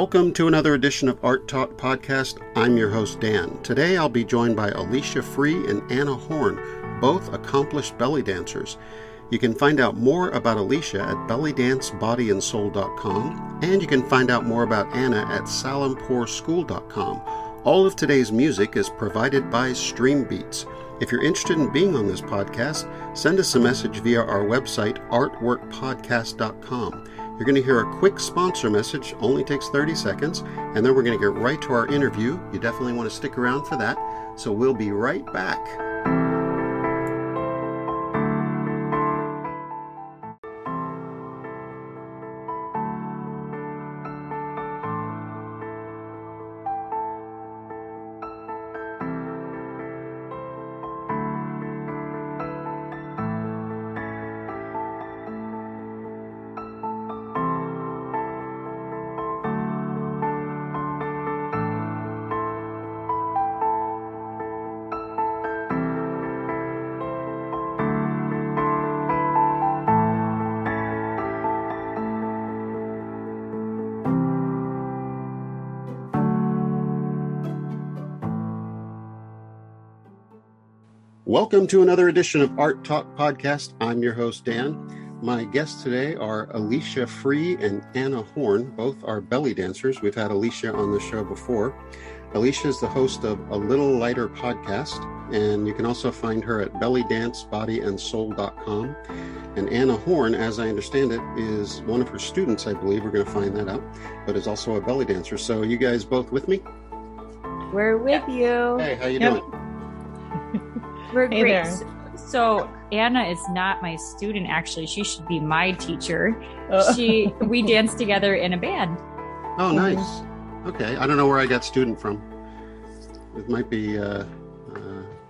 Welcome to another edition of Art Talk Podcast. I'm your host, Dan. Today I'll be joined by Alicia Free and Anna Horn, both accomplished belly dancers. You can find out more about Alicia at bellydancebodyandsoul.com, and you can find out more about Anna at salimpourschool.com. All of today's music is provided by Stream Beats. If you're interested in being on this podcast, send us a message via our website, artworkpodcast.com. You're going to hear a quick sponsor message, only takes 30 seconds, and then we're going to get right to our interview. You definitely want to stick around for that, so we'll be right back. Welcome to another edition of Art Talk Podcast. I'm your host, Dan. My guests today are Alicia Free and Anna Horn. Both are belly dancers. We've had Alicia on the show before. Alicia is the host of A Little Lighter Podcast, and you can also find her at bellydancebodyandsoul.com. And Anna Horn, as I understand it, is one of her students, I believe. We're going to find that out, but is also a belly dancer. So you guys both with me? We're with you. Hey, how you doing? We're hey great. There. So Anna is not my student, actually. She should be my teacher. We danced together in a band. Oh, nice. Okay. I don't know where I got student from. It might be, I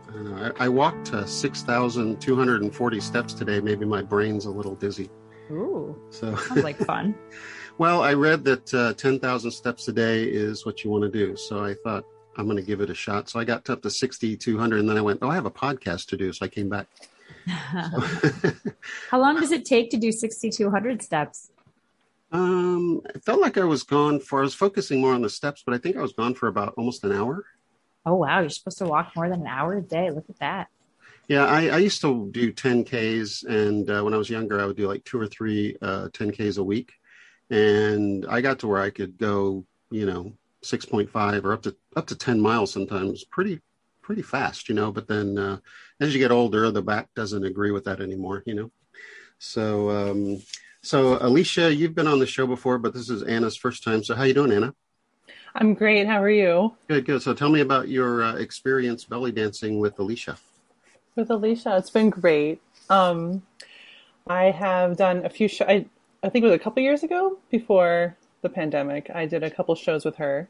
don't know. I walked 6,240 steps today. Maybe my brain's a little dizzy. Ooh. So. Sounds like fun. Well, I read that 10,000 steps a day is what you want to do. So I thought, I'm going to give it a shot. So I got up to 6,200 and then I went, oh, I have a podcast to do. So I came back. So. How long does it take to do 6,200 steps? It felt like I was gone for, I was focusing more on the steps, but I think I was gone for about almost an hour. Oh, wow. You're supposed to walk more than an hour a day. Look at that. Yeah. I used to do 10Ks. And when I was younger, I would do like 2 or 3 10Ks a week. And I got to where I could go, 6.5 or up to 10 miles sometimes pretty fast, but then as you get older, the back doesn't agree with that anymore, So, so Alicia, you've been on the show before, but this is Anna's first time. So how you doing, Anna? I'm great. How are you? Good, good. So tell me about your experience belly dancing with Alicia. With Alicia, it's been great. I have done a few shows. I think it was a couple years ago before the pandemic. I did a couple shows with her.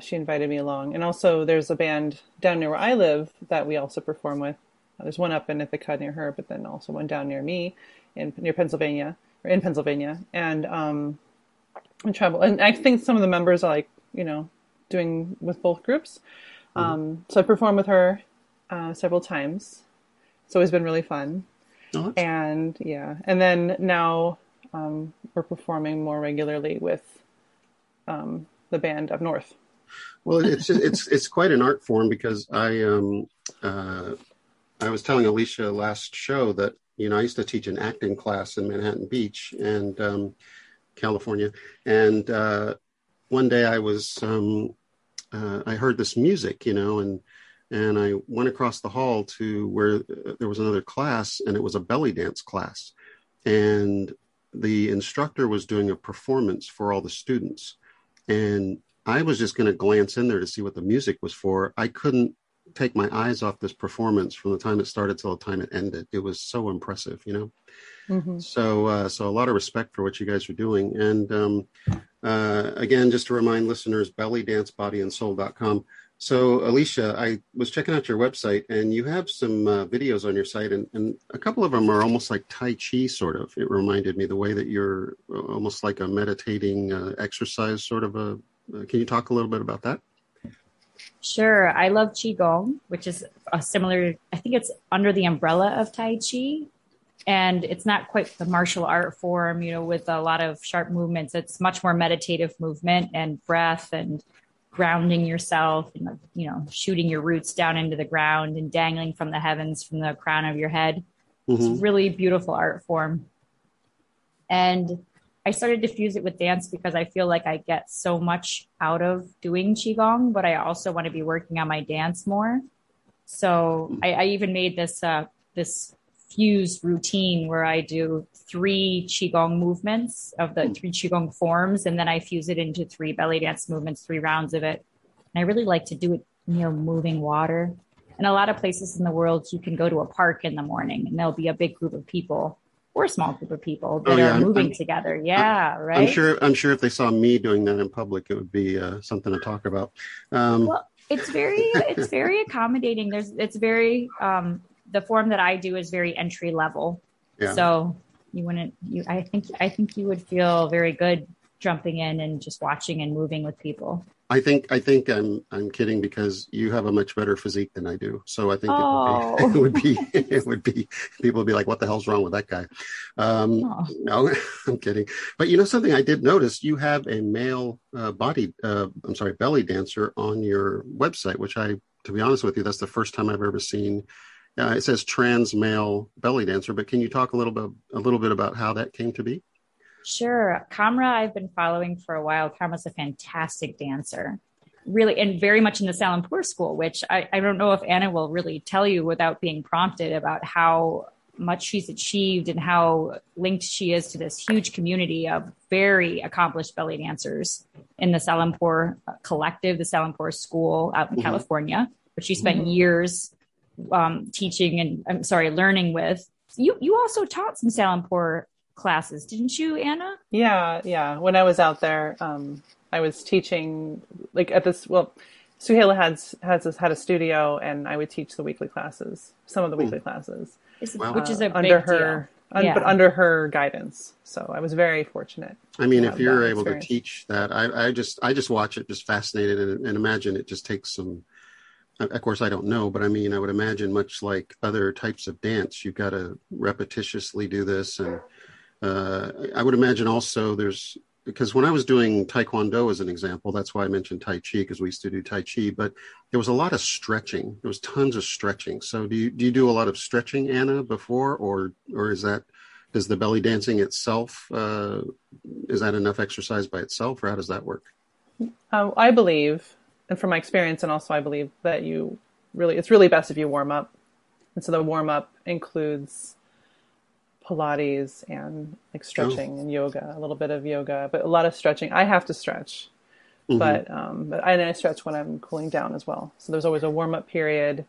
She invited me along. And also there's a band down near where I live that we also perform with. There's one up in Ithaca near her, but then also one down near me in Pennsylvania. And I travel. And I think some of the members are like, doing with both groups. Mm-hmm. So I performed with her several times. It's always been really fun. Oh, and yeah. And then now we're performing more regularly with the band up north. Well, it's just, it's quite an art form because I was telling Alicia last show that I used to teach an acting class in Manhattan Beach and California, and one day I was I heard this music, and I went across the hall to where there was another class, and it was a belly dance class, and the instructor was doing a performance for all the students, and I was just going to glance in there to see what the music was for. I couldn't take my eyes off this performance from the time it started till the time it ended. It was so impressive, Mm-hmm. So a lot of respect for what you guys are doing. And again, just to remind listeners, bellydancebodyandsoul.com. So Alicia, I was checking out your website, and you have some videos on your site, and a couple of them are almost like Tai Chi, sort of. It reminded me the way that you're almost like a meditating exercise, sort of a, can you talk a little bit about that? Sure. I love Qigong, which is a similar, I think it's under the umbrella of Tai Chi. And it's not quite the martial art form, you know, with a lot of sharp movements. It's much more meditative movement and breath and grounding yourself and, you know, shooting your roots down into the ground and dangling from the heavens from the crown of your head. Mm-hmm. It's a really beautiful art form. And I started to fuse it with dance because I feel like I get so much out of doing Qigong, but I also want to be working on my dance more. So I even made this this fused routine where I do 3 Qigong movements of the 3 Qigong forms, and then I fuse it into 3 belly dance movements, 3 rounds of it. And I really like to do it, you know, moving water. And a lot of places in the world, you can go to a park in the morning and there'll be a big group of people or a small group of people that are moving together. Yeah, right? I'm sure if they saw me doing that in public, it would be something to talk about. Well, it's very accommodating. The form that I do is very entry level. Yeah. So I think you would feel very good jumping in and just watching and moving with people. I think I'm kidding because you have a much better physique than I do. So I think it would be people would be like, what the hell's wrong with that guy? No, I'm kidding. But you know, something I did notice, you have a male belly dancer on your website, which I, to be honest with you, that's the first time I've ever seen. It says trans male belly dancer, but can you talk a little bit about how that came to be? Sure. Kamra, I've been following for a while. Kamra's a fantastic dancer, really, and very much in the Salimpour School, which I don't know if Anna will really tell you without being prompted about how much she's achieved and how linked she is to this huge community of very accomplished belly dancers in the Salimpour Collective, the Salimpour School out in mm-hmm. California, which she spent mm-hmm. years teaching and learning with. You also taught some Salimpour classes, didn't you, Anna? Yeah. When I was out there, I was teaching Suhaila had a studio, and I would teach the weekly classes, some of the weekly classes, which is a big under her, deal. Yeah. But under her guidance. So I was very fortunate. I mean, if you're able to teach that, I just watch it, just fascinated, and imagine it just takes some. Of course, I don't know, but I mean, I would imagine much like other types of dance, you've got to repetitiously do this. And I would imagine also because when I was doing Taekwondo as an example, that's why I mentioned Tai Chi, because we used to do Tai Chi, but there was a lot of stretching. There was tons of stretching. So do you do a lot of stretching, Anna, before, or is that, does the belly dancing itself, is that enough exercise by itself, or how does that work? I believe, and from my experience, and also I believe that it's really best if you warm up. And so the warm up includes Pilates and like stretching and yoga, a little bit of yoga, but a lot of stretching. I have to stretch, mm-hmm. but I stretch when I'm cooling down as well. So there's always a warm up period,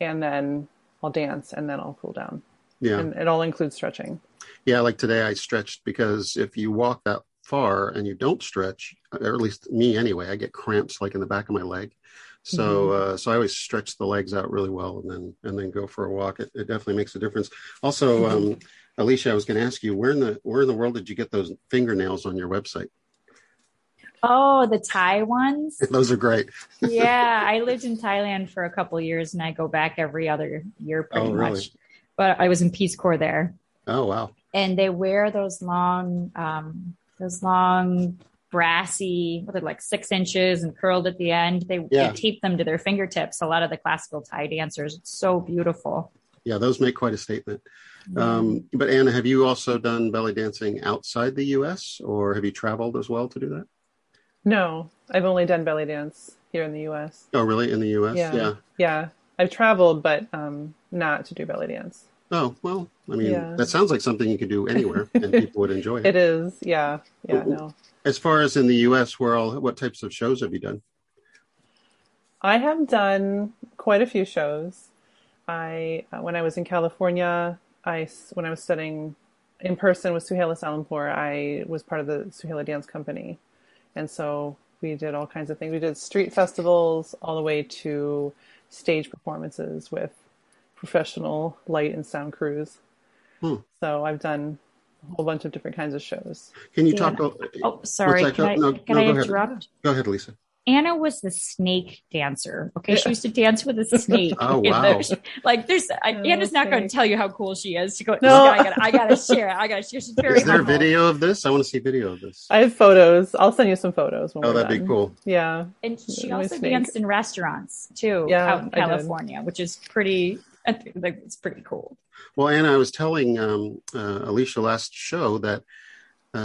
and then I'll dance, and then I'll cool down. Yeah, and it all includes stretching. Yeah, like today I stretched because if you walk that far and you don't stretch, or at least me anyway, I get cramps like in the back of my leg. So mm-hmm. So I always stretch the legs out really well and then go for a walk. It definitely makes a difference. Also, Alicia, I was going to ask you, where in the world did you get those fingernails on your website? Oh, the Thai ones. Those are great. Yeah, I lived in Thailand for a couple of years, and I go back every other year pretty much. But I was in Peace Corps there. Oh, wow. And they wear those long... those long, brassy, what are they, like 6 inches and curled at the end. They tape them to their fingertips. A lot of the classical Thai dancers. It's so beautiful. Yeah, those make quite a statement. Mm-hmm. But Anna, have you also done belly dancing outside the U.S., or have you traveled as well to do that? No, I've only done belly dance here in the U.S. Oh, really? In the U.S.? Yeah. I've traveled, but not to do belly dance. Oh, well, I mean, that sounds like something you could do anywhere and people would enjoy it. It is. Yeah. Yeah. No. As far as in the U.S., what types of shows have you done? I have done quite a few shows. When I was in California, when I was studying in person with Suhaila Salimpour, I was part of the Suhaila Dance Company. And so we did all kinds of things. We did street festivals all the way to stage performances with professional light and sound crews. So I've done a whole bunch of different kinds of shows. Can you talk? Can I interrupt? Go ahead, Lisa. Anna was the snake dancer. Okay. She used to dance with a snake. Oh, wow. Anna's not going to tell you how cool she is. She goes, no, I got to share. She's very humble. Is there a video of this? I want to see video of this. I have photos. I'll send you some photos. Oh, that'd be cool. Yeah. And she also danced in restaurants too, out in California, which is it's pretty cool. Well, Anna, I was telling Alicia last show that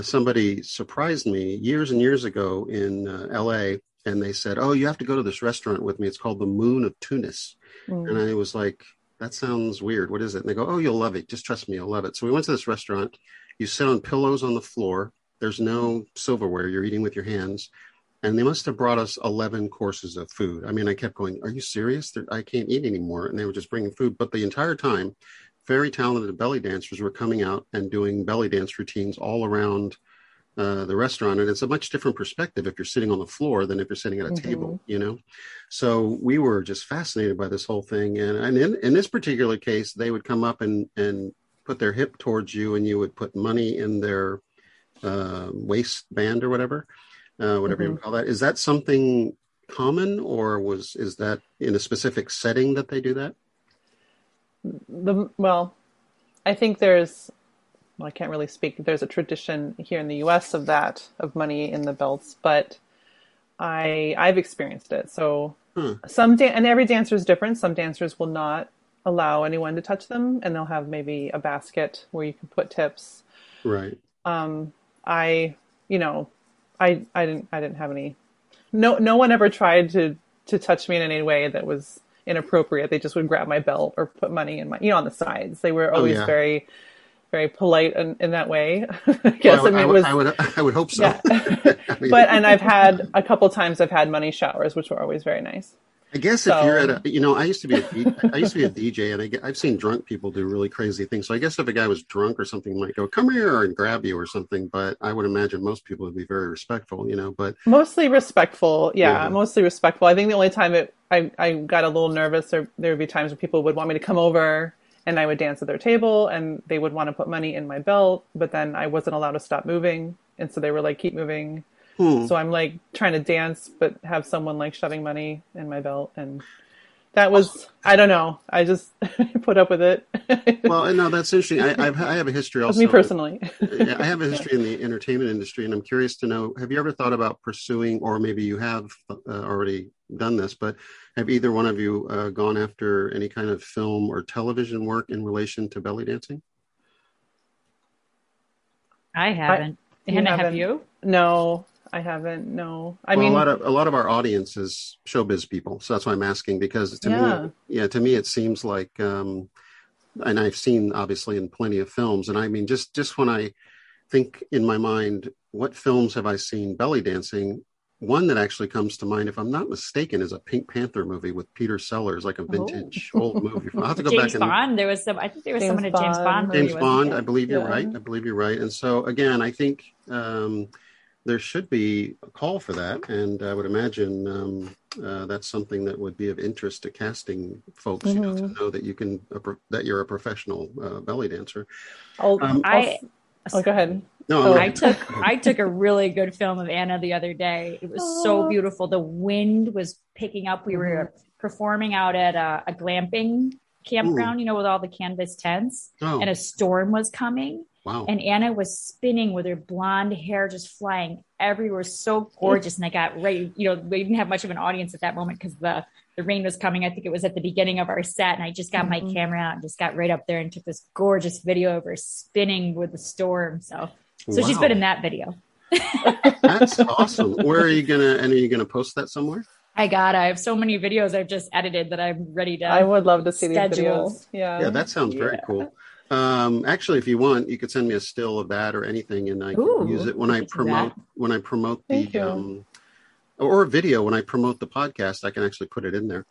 somebody surprised me years and years ago in LA. And they said, oh, you have to go to this restaurant with me. It's called the Moon of Tunis. Mm. And I was like, that sounds weird. What is it? And they go, oh, you'll love it. Just trust me. You'll love it. So we went to this restaurant. You sit on pillows on the floor. There's no silverware. You're eating with your hands. And they must have brought us 11 courses of food. I mean, I kept going, are you serious? I can't eat anymore. And they were just bringing food. But the entire time, very talented belly dancers were coming out and doing belly dance routines all around the restaurant. And it's a much different perspective if you're sitting on the floor than if you're sitting at a table, you know? So we were just fascinated by this whole thing. And in this particular case, they would come up and put their hip towards you, and you would put money in their waistband or whatever you would call that. Is that something common, or is that in a specific setting that they do that? I think I can't really speak. There's a tradition here in the U.S. of that, of money in the belts, but I've experienced it. So and every dancer is different. Some dancers will not allow anyone to touch them, and they'll have maybe a basket where you can put tips. Right. I didn't have any. No one ever tried to touch me in any way that was inappropriate. They just would grab my belt or put money in my, on the sides. They were always very, very polite in that way. I guess I would hope so. Yeah. And I've had money showers, which were always very nice. I guess if you're at I used to be a DJ, and I've seen drunk people do really crazy things. So I guess if a guy was drunk or something, he might go, come here and grab you or something. But I would imagine most people would be very respectful, but mostly respectful. Yeah. Mostly respectful. I think the only time I got a little nervous, or there would be times when people would want me to come over and I would dance at their table, and they would want to put money in my belt, but then I wasn't allowed to stop moving. And so they were like, keep moving. So I'm trying to dance, but have someone shoving money in my belt. And that was, I don't know. I just put up with it. Well, no, that's interesting. I have a history also. Me personally. I have a history in the entertainment industry, and I'm curious to know, have you ever thought about pursuing, or maybe you have already done this, but have either one of you gone after any kind of film or television work in relation to belly dancing? I haven't. Hannah, have you? No. I haven't. No, I mean a lot of our audience is showbiz people, so that's why I'm asking, because to me it seems like, and I've seen obviously in plenty of films, and I mean just when I think in my mind, what films have I seen belly dancing? One that actually comes to mind, if I'm not mistaken, is a Pink Panther movie with Peter Sellers, like a vintage old movie. I'll have to go James back. James Bond. And... There was someone in a James Bond movie. I believe you're right. And so again, I think. There should be a call for that, and I would imagine that's something that would be of interest to casting folks. Mm-hmm. To know that you're a professional belly dancer. Go ahead. No, I took a really good film of Anna the other day. It was so beautiful. The wind was picking up. We were performing out at a glamping campground, with all the canvas tents, and a storm was coming. Wow. And Anna was spinning with her blonde hair just flying everywhere. So gorgeous. And I got ready, we didn't have much of an audience at that moment because the rain was coming. I think it was at the beginning of our set. And I just got my camera out and just got right up there and took this gorgeous video of her spinning with the storm. So she's been in that video. That's awesome. Are you going to post that somewhere? I have so many videos I've just edited that I'm ready to. I would love to see these videos. Yeah. Yeah, that sounds very cool. Actually, if you want, you could send me a still of that or anything, and I can use it when I promote the or video when I promote the podcast. I can actually put it in there.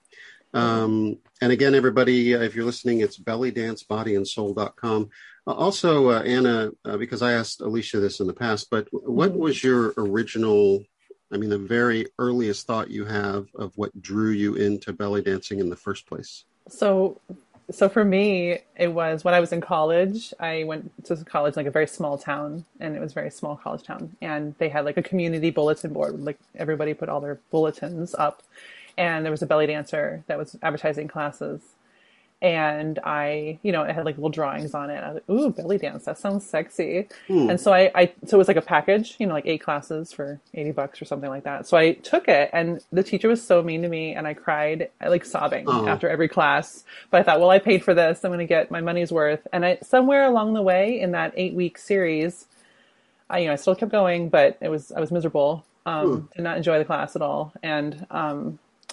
And again, everybody, if you're listening, it's bellydancebodyandsoul.com. Also, Anna, because I asked Alicia this in the past, but what was your original? I mean, the very earliest thought you have of what drew you into belly dancing in the first place? So So for me, it was when I was in college, I went to college in like a very small town, and it was a very small college town. And they had like a community bulletin board, like everybody put all their bulletins up. And there was a belly dancer that was advertising classes. And I, you know, it had like little drawings on it. I was like, ooh, belly dance, that sounds sexy. Mm. And so so it was like a package, you know, like 8 classes for $80 or something like that. So I took it, and the teacher was so mean to me, and I cried, like sobbing after every class. But I thought, well, I paid for this. I'm going to get my money's worth. And I, somewhere along the way in that 8-week series, I still kept going, but I was miserable. Did not enjoy the class at all. And,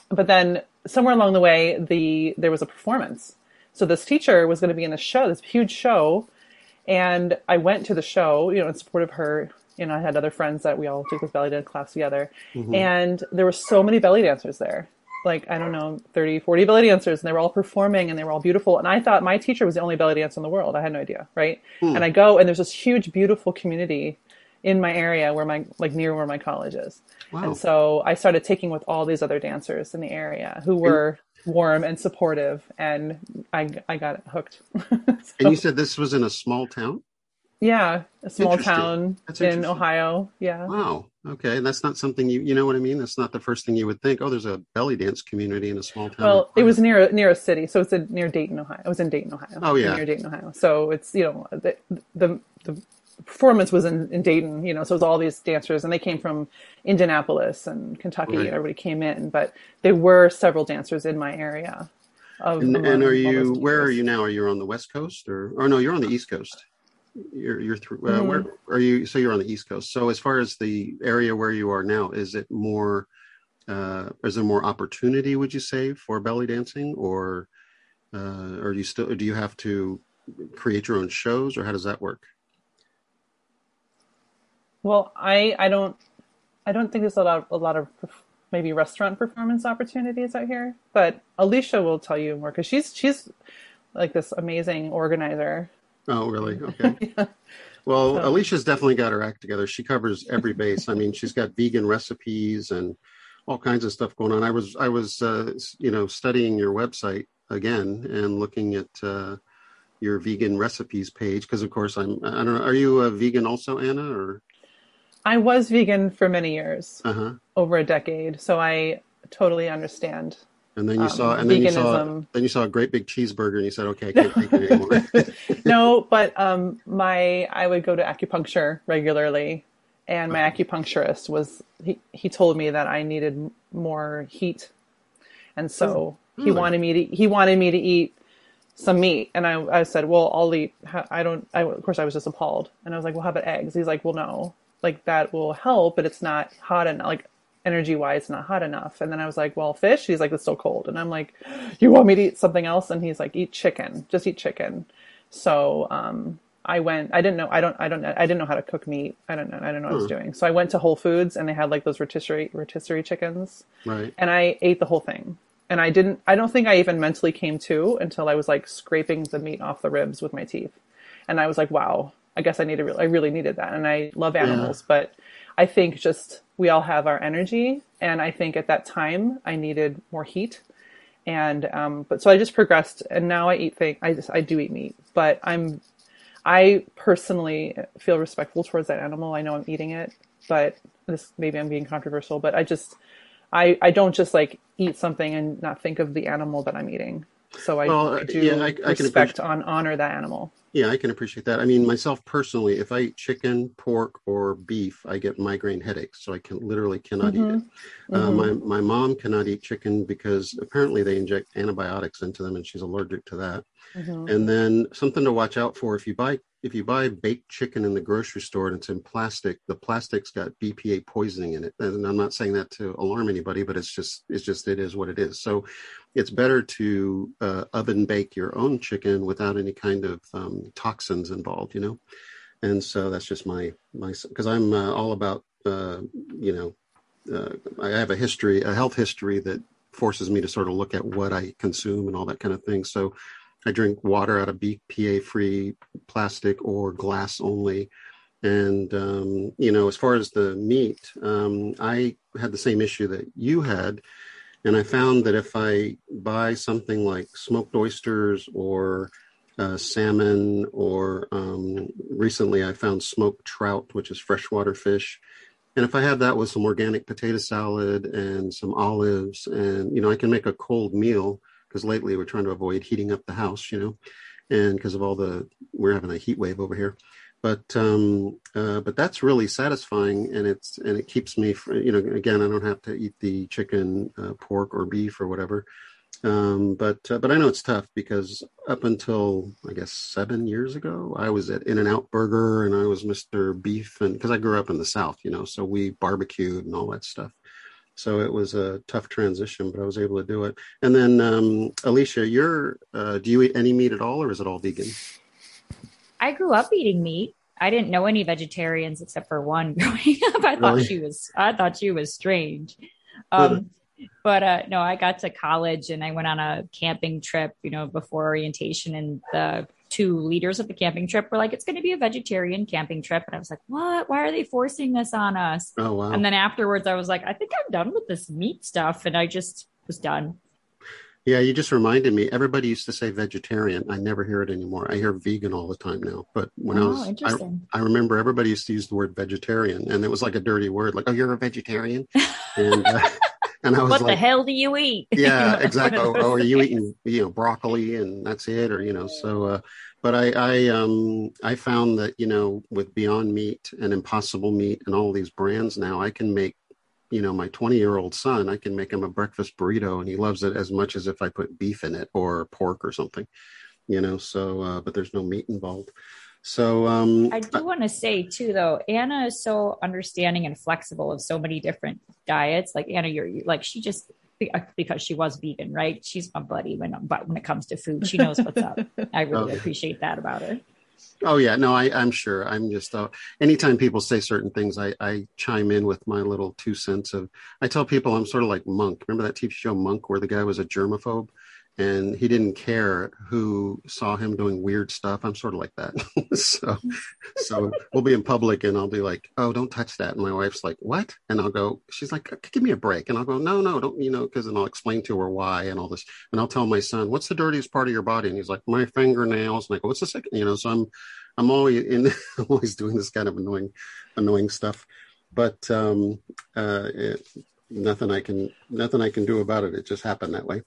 but then somewhere along the way, there was a performance. So this teacher was going to be in this huge show. And I went to the show, in support of her. And I had other friends that we all took this belly dance class together. Mm-hmm. And there were so many belly dancers there, like, I don't know, 30, 40 belly dancers. And they were all performing, and they were all beautiful. And I thought my teacher was the only belly dancer in the world. I had no idea. Right. Mm. And I go, and there's this huge, beautiful community in my area near where my college is. Wow. And so I started taking with all these other dancers in the area who were warm and supportive, and I got hooked. So, and you said this was in a small town? Yeah, a small town in Ohio. Yeah. Wow. Okay. And that's not something you know what I mean? That's not the first thing you would think. Oh, there's a belly dance community in a small town. Well, it was near a city. So it's near Dayton, Ohio. I was in Dayton, Ohio. Oh, yeah. Near Dayton, Ohio. So it's, the performance was in Dayton, so it was all these dancers, and they came from Indianapolis and Kentucky, right. And everybody came in, but there were several dancers in my area. And are you, where are you now? Are you on the West Coast or no, you're on the East Coast. You're through, where are you? So you're on the East Coast. So as far as the area where you are now, is there more opportunity, would you say, for belly dancing, or do you have to create your own shows, or how does that work? Well, I don't think there's a lot of maybe restaurant performance opportunities out here, but Alicia will tell you more, because she's like this amazing organizer. Oh, really? Okay. Yeah. Well, so. Alicia's definitely got her act together. She covers every base. I mean, she's got vegan recipes and all kinds of stuff going on. I was studying your website again and looking at your vegan recipes page, because of course I don't know. Are you a vegan also, Anna, or? I was vegan for many years, over a decade, so I totally understand. And then you saw, a great big cheeseburger, and you said, "Okay, I can't take it anymore." No, but I would go to acupuncture regularly, and my acupuncturist he told me that I needed more heat, and so he wanted me to eat some meat, and I said, "Well, I'll eat." Of course, I was just appalled, and I was like, "Well, how about eggs?" He's like, "Well, no." Like that will help, but it's not hot enough, like energy wise, not hot enough. And then I was like, well, fish, he's like, it's still cold. And I'm like, you want me to eat something else? And he's like, eat chicken. So, I didn't know how to cook meat. I don't know what I was doing. So I went to Whole Foods, and they had like those rotisserie chickens. Right. And I ate the whole thing. And I don't think I even mentally came to until I was like scraping the meat off the ribs with my teeth. And I was like, wow. I guess I really needed that. And I love animals, but I think just we all have our energy. And I think at that time I needed more heat. And, but so I just progressed, and now I do eat meat, but I personally feel respectful towards that animal. I know I'm eating it, but maybe I'm being controversial, but I don't just like eat something and not think of the animal that I'm eating. So I respect and honor that animal. Yeah, I can appreciate that. I mean, myself personally, if I eat chicken, pork, or beef, I get migraine headaches. So I cannot eat it. Mm-hmm. My mom cannot eat chicken because apparently they inject antibiotics into them, and she's allergic to that. Mm-hmm. And then something to watch out for, if you buy baked chicken in the grocery store and it's in plastic, the plastic's got BPA poisoning in it. And I'm not saying that to alarm anybody, but it is what it is. So it's better to oven bake your own chicken without any kind of toxins involved, And so that's just my, because I'm all about, I have a health history that forces me to sort of look at what I consume and all that kind of thing. So I drink water out of BPA-free plastic or glass only. And, as far as the meat, I had the same issue that you had. And I found that if I buy something like smoked oysters or salmon, or recently I found smoked trout, which is freshwater fish. And if I had that with some organic potato salad and some olives, and, you know, I can make a cold meal, because lately we're trying to avoid heating up the house, you know, and because of all the, we're having a heat wave over here. But that's really satisfying, and it keeps me, you know, again, I don't have to eat the chicken, pork or beef or whatever. But I know it's tough, because up until, I guess, 7 years ago, I was at In-N-Out Burger and I was Mr. Beef, and because I grew up in the South, you know, so we barbecued and all that stuff. So it was a tough transition, but I was able to do it. And then, Alicia, do you eat any meat at all, or is it all vegan? I grew up eating meat. I didn't know any vegetarians except for one growing up. I thought she was strange. But I got to college and I went on a camping trip, you know, before orientation, and the two leaders of the camping trip were like, it's going to be a vegetarian camping trip. And I was like, what? Why are they forcing this on us? Oh, wow. And then afterwards I was like, I think I'm done with this meat stuff. And I just was done. Yeah, you just reminded me. Everybody used to say vegetarian. I never hear it anymore. I hear vegan all the time now. But when I remember everybody used to use the word vegetarian, and it was like a dirty word, like, oh, you're a vegetarian? And and I was what, like, the hell do you eat? Yeah, exactly. Are you eating, you know, broccoli and that's it? Or, you know, so, but I found that, you know, with Beyond Meat and Impossible Meat and all these brands now, I can make, you know, my 20-year-old son, I can make him a breakfast burrito and he loves it as much as if I put beef in it or pork or something, you know, so, but there's no meat involved. So I do want to say too, though, Anna is so understanding and flexible of so many different diets. Like, Anna, you're like, she just, because she was vegan, right? She's my buddy, but when it comes to food, she knows what's up. I really appreciate that about her. Oh, yeah. No, I'm sure. I'm just anytime people say certain things, I chime in with my little 2 cents of, I tell people I'm sort of like Monk. Remember that TV show Monk, where the guy was a germaphobe and he didn't care who saw him doing weird stuff? I'm sort of like that. so we'll be in public and I'll be like, oh, don't touch that. And my wife's like, what? And I'll go, she's like, give me a break. And I'll go, no, don't, you know, because then I'll explain to her why and all this. And I'll tell my son, what's the dirtiest part of your body? And he's like, my fingernails. And I go, what's the second? You know, so I'm always doing this kind of annoying stuff. But nothing I can do about it. It just happened that way.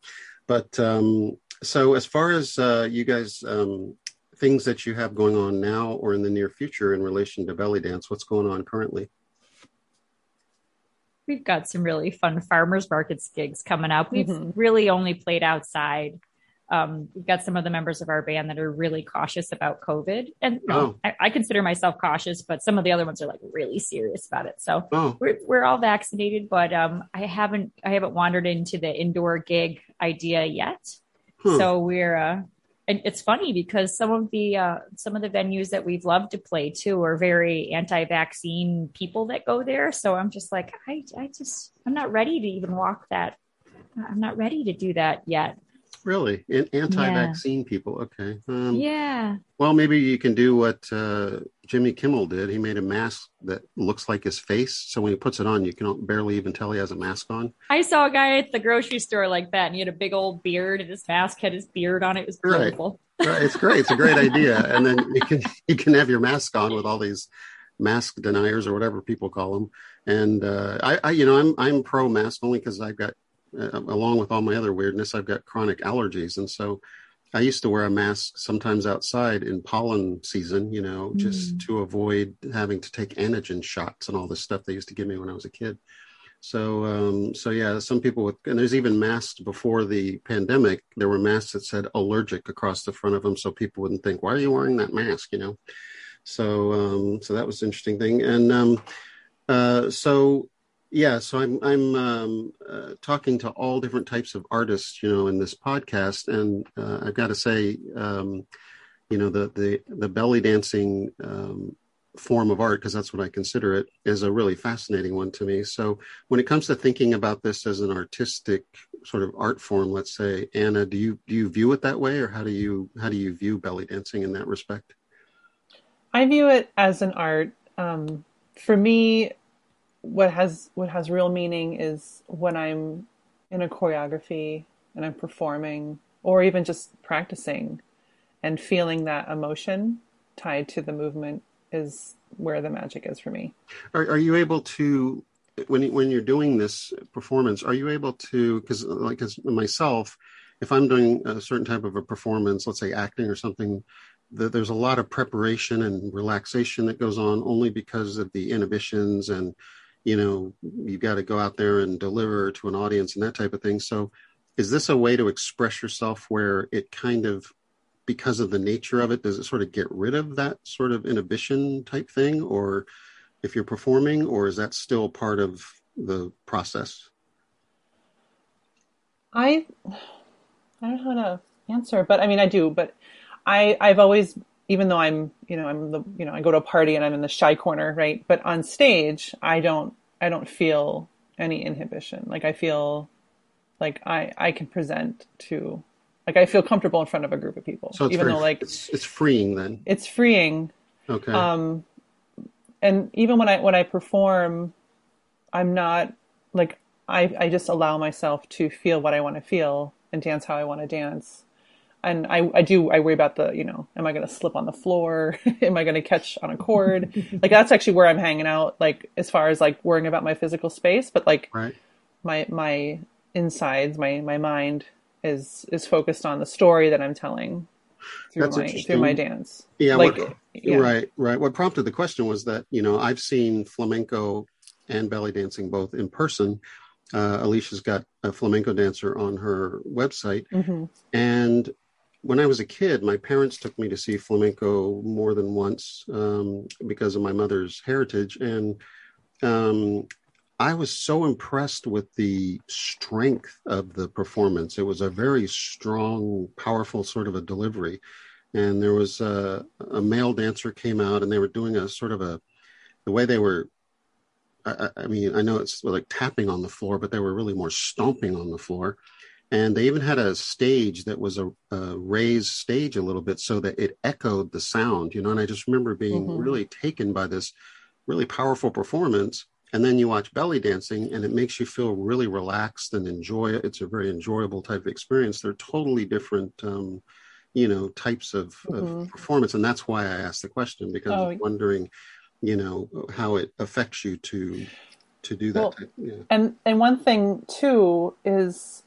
But so as far as you guys, things that you have going on now or in the near future in relation to belly dance, what's going on currently? We've got some really fun farmers markets gigs coming up. We've really only played outside. We've got some of the members of our band that are really cautious about COVID. And I consider myself cautious, but some of the other ones are like really serious about it. So we're all vaccinated, but I haven't wandered into the indoor gig idea yet. So we're and it's funny because some of the venues that we've loved to play to are very anti-vaccine people that go there. So I'm just like, I'm not ready to even walk that. I'm not ready to do that yet. Really? Anti-vaccine people. Okay. Well, maybe you can do what Jimmy Kimmel did. He made a mask that looks like his face. So when he puts it on, you can barely even tell he has a mask on. I saw a guy at the grocery store like that, and he had a big old beard, and his mask had his beard on it. It was beautiful. Right. It's great. It's a great idea. And then you can have your mask on with all these mask deniers or whatever people call them. And I'm pro mask only because I've got, along with all my other weirdness, I've got chronic allergies. And so I used to wear a mask sometimes outside in pollen season, you know, just to avoid having to take antigen shots and all this stuff they used to give me when I was a kid. So, some people and there's even masks before the pandemic, there were masks that said allergic across the front of them. So people wouldn't think, why are you wearing that mask? You know? So, so that was an interesting thing. And, so I'm talking to all different types of artists, you know, in this podcast, and I've got to say, you know, the belly dancing form of art, because that's what I consider it, is a really fascinating one to me. So when it comes to thinking about this as an artistic sort of art form, let's say, Anna, do you view it that way, or how do you view belly dancing in that respect? I view it as an art. For me, what has real meaning is when I'm in a choreography and I'm performing or even just practicing and feeling that emotion tied to the movement is where the magic is for me. Are you able to, when you're doing this performance, are you able to, because like as myself, if I'm doing a certain type of a performance, let's say acting or something, there's a lot of preparation and relaxation that goes on only because of the inhibitions and, you know, you've got to go out there and deliver to an audience and that type of thing. So is this a way to express yourself where it kind of, because of the nature of it, does it sort of get rid of that sort of inhibition type thing? Or if you're performing, or is that still part of the process? I don't know how to answer, but I mean, I do, but I've always, even though I go to a party and I'm in the shy corner, right? But on stage, I don't feel any inhibition. Like I feel like I can present to, like I feel comfortable in front of a group of people, so even though like it's freeing then. It's freeing. Okay. And even when I perform, I'm not like, I just allow myself to feel what I want to feel and dance how I want to dance. And I worry about the, you know, am I going to slip on the floor? Am I going to catch on a cord? Like, that's actually where I'm hanging out. Like, as far as like worrying about my physical space, but like right. my insides, my mind is focused on the story that I'm telling through my dance. Yeah, like, Right. What prompted the question was that, you know, I've seen flamenco and belly dancing both in person. Alicia's got a flamenco dancer on her website. Mm-hmm. And when I was a kid, my parents took me to see flamenco more than once because of my mother's heritage. And I was so impressed with the strength of the performance. It was a very strong, powerful sort of a delivery. And there was a male dancer came out and they were doing a sort of the way they were, I mean, I know it's like tapping on the floor, but they were really more stomping on the floor. And they even had a stage that was a raised stage a little bit so that it echoed the sound, you know, and I just remember being mm-hmm. really taken by this really powerful performance. And then you watch belly dancing and it makes you feel really relaxed and enjoy it. It's a very enjoyable type of experience. They're totally different, you know, types of performance. And that's why I asked the question, because I'm wondering, you know, how it affects you to do that. Well, yeah. And one thing too is,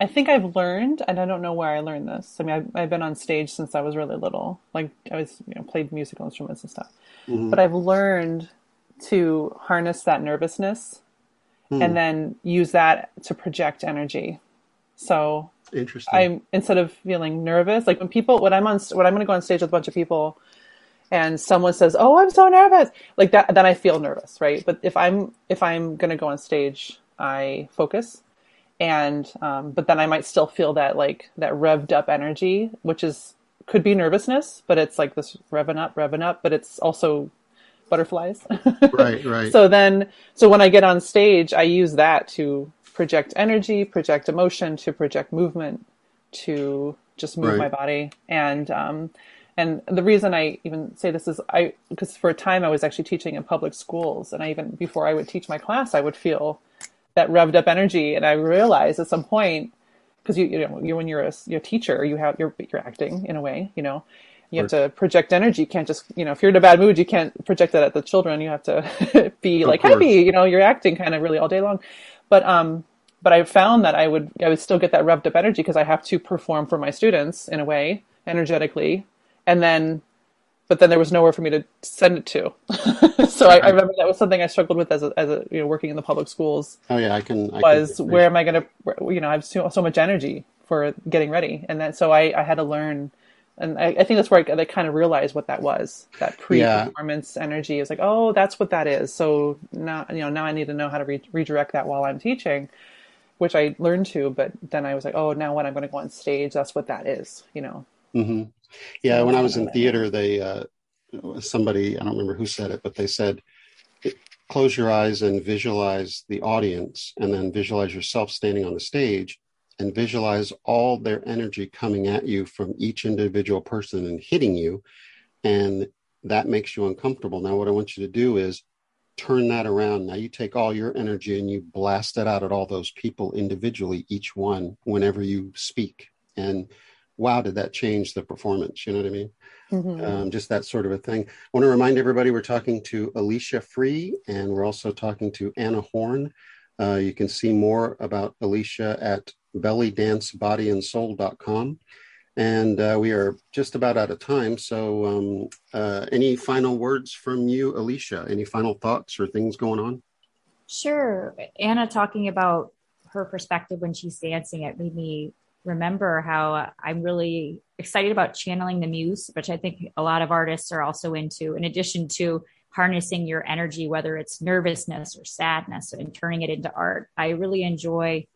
I think I've learned, and I don't know where I learned this. I mean, I've been on stage since I was really little. Like I was, you know, played musical instruments and stuff. Mm-hmm. But I've learned to harness that nervousness and then use that to project energy. So interesting. I'm instead of feeling nervous, like when I'm going to go on stage with a bunch of people, and someone says, "Oh, I'm so nervous," like that, then I feel nervous, right? But if I'm going to go on stage, I focus. And, but then I might still feel that, like that revved up energy, which could be nervousness, but it's like this revving up, but it's also butterflies. Right. So when I get on stage, I use that to project energy, project emotion, to project movement, to just move my body. And the reason I even say this is because for a time I was actually teaching in public schools, and before I would teach my class, I would feel that revved up energy. And I realized at some point, because when you're a teacher, you're acting in a way, you know, you have to project energy. You can't just, you know, if you're in a bad mood, you can't project that at the children. You have to be like happy, you know, you're acting kind of really all day long. But I found that I would still get that revved up energy because I have to perform for my students in a way, energetically. And then, but then there was nowhere for me to send it to. So I remember that was something I struggled with as a you know, working in the public schools. Oh yeah, where am I going to, you know, I have so much energy for getting ready. And then, so I had to learn, and I think that's where I kind of realized what that was, that pre-performance energy. Is like, oh, that's what that is. So now, you know, I need to know how to redirect that while I'm teaching, which I learned to, but then I was like, oh, now when I'm going to go on stage, that's what that is, you know? Mm-hmm. Yeah, when I was in theater, they somebody, I don't remember who said it, but they said, close your eyes and visualize the audience, and then visualize yourself standing on the stage, and visualize all their energy coming at you from each individual person and hitting you, and that makes you uncomfortable. Now, what I want you to do is turn that around. Now you take all your energy and you blast it out at all those people individually, each one, whenever you speak. And wow, did that change the performance? You know what I mean? Mm-hmm. Just that sort of a thing. I want to remind everybody, we're talking to Alicia Free, and we're also talking to Anna Horn. You can see more about Alicia at bellydancebodyandsoul.com. And we are just about out of time. So any final words from you, Alicia? Any final thoughts or things going on? Sure. Anna talking about her perspective when she's dancing, it made me remember how I'm really excited about channeling the muse, which I think a lot of artists are also into, in addition to harnessing your energy, whether it's nervousness or sadness, and turning it into art. I really enjoy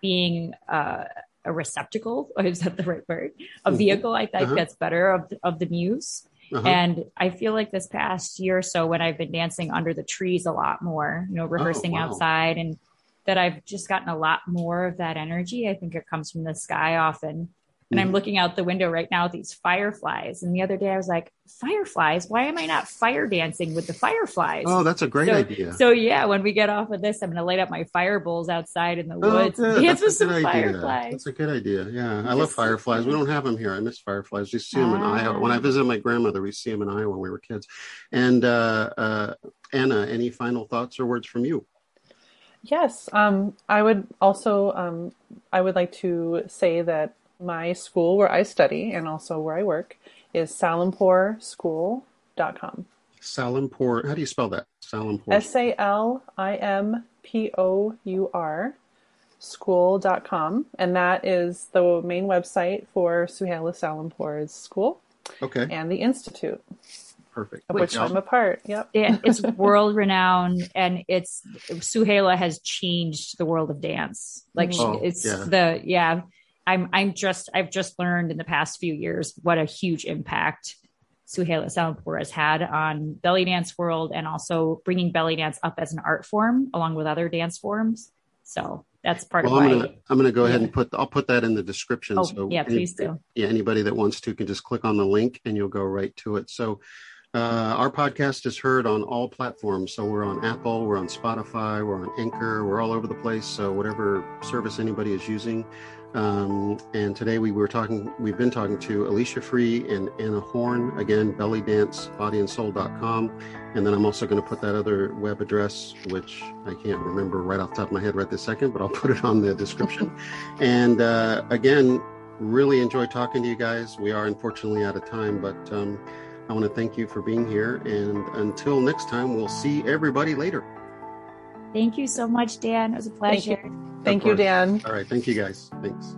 being a receptacle, is that the right word? A vehicle, I think that's better, of the muse. And I feel like this past year or so, when I've been dancing under the trees a lot more, you know, rehearsing outside, and that I've just gotten a lot more of that energy. I think it comes from the sky often. And I'm looking out the window right now at these fireflies. And the other day I was like, fireflies? Why am I not fire dancing with the fireflies? Oh, that's a great idea. So yeah, when we get off of this, I'm going to light up my fire bowls outside in the woods. Good. Dance with some fireflies. That's a good idea. Yeah. I love fireflies. We don't have them here. I miss fireflies. We see them in Iowa. When I visited my grandmother, we see them in Iowa when we were kids. And Anna, any final thoughts or words from you? Yes. I would also, I would like to say that my school where I study and also where I work is salimpour.com. Salimpour, how do you spell that? Salimpour. Salimpour school.com. And that is the main website for Suhaila Salimpour's school. Okay. And the Institute. Perfect. Of which I'm a part. Yep. Yeah, it's world renowned, and it's Suhaila has changed the world of dance. Like I've just learned in the past few years what a huge impact Suhaila Salimpour has had on belly dance world, and also bringing belly dance up as an art form along with other dance forms. So that's part of why I'm going to go ahead and I'll put that in the description. Please do. Yeah, anybody that wants to can just click on the link and you'll go right to it. So our podcast is heard on all platforms. So we're on Apple, we're on Spotify, we're on Anchor, we're all over the place. So whatever service anybody is using. And today we've been talking to Alicia Free and Anna Horn, again, bellydancebodyandsoul.com. And then I'm also going to put that other web address, which I can't remember right off the top of my head right this second, but I'll put it on the description. And again, really enjoy talking to you guys. We are unfortunately out of time, but I want to thank you for being here. And until next time, we'll see everybody later. Thank you so much, Dan. It was a pleasure. Thank you, Dan. All right. Thank you, guys. Thanks.